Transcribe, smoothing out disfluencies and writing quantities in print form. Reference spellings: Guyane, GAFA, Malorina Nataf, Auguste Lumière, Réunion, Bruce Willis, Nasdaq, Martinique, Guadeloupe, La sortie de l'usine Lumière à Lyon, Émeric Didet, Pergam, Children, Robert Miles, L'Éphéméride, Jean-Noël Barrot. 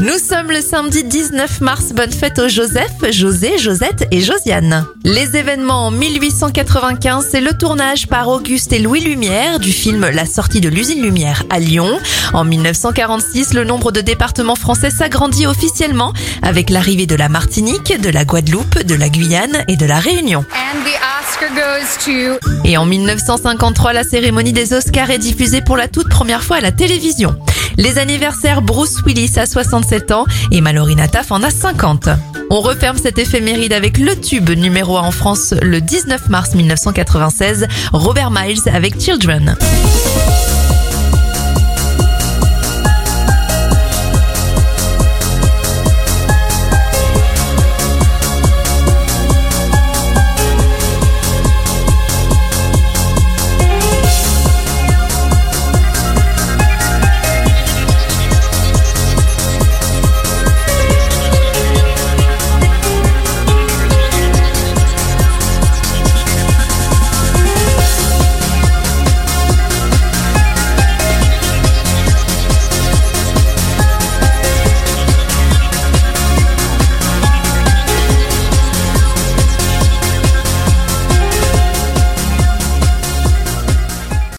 Nous sommes le samedi 19 mars. Bonne fête aux Joseph, José, Josette et Josiane. Les événements en 1895, c'est le tournage par Auguste et Louis Lumière du film La sortie de l'usine Lumière à Lyon. En 1946, le nombre de départements français s'agrandit officiellement avec l'arrivée de la Martinique, de la Guadeloupe, de la Guyane et de la Réunion. Et en 1953, la cérémonie des Oscars est diffusée pour la toute première fois à la télévision. Les anniversaires: Bruce Willis a 67 ans et Malorina Nataf en a 50. On referme cette éphéméride avec le tube numéro 1 en France le 19 mars 1996, Robert Miles avec Children.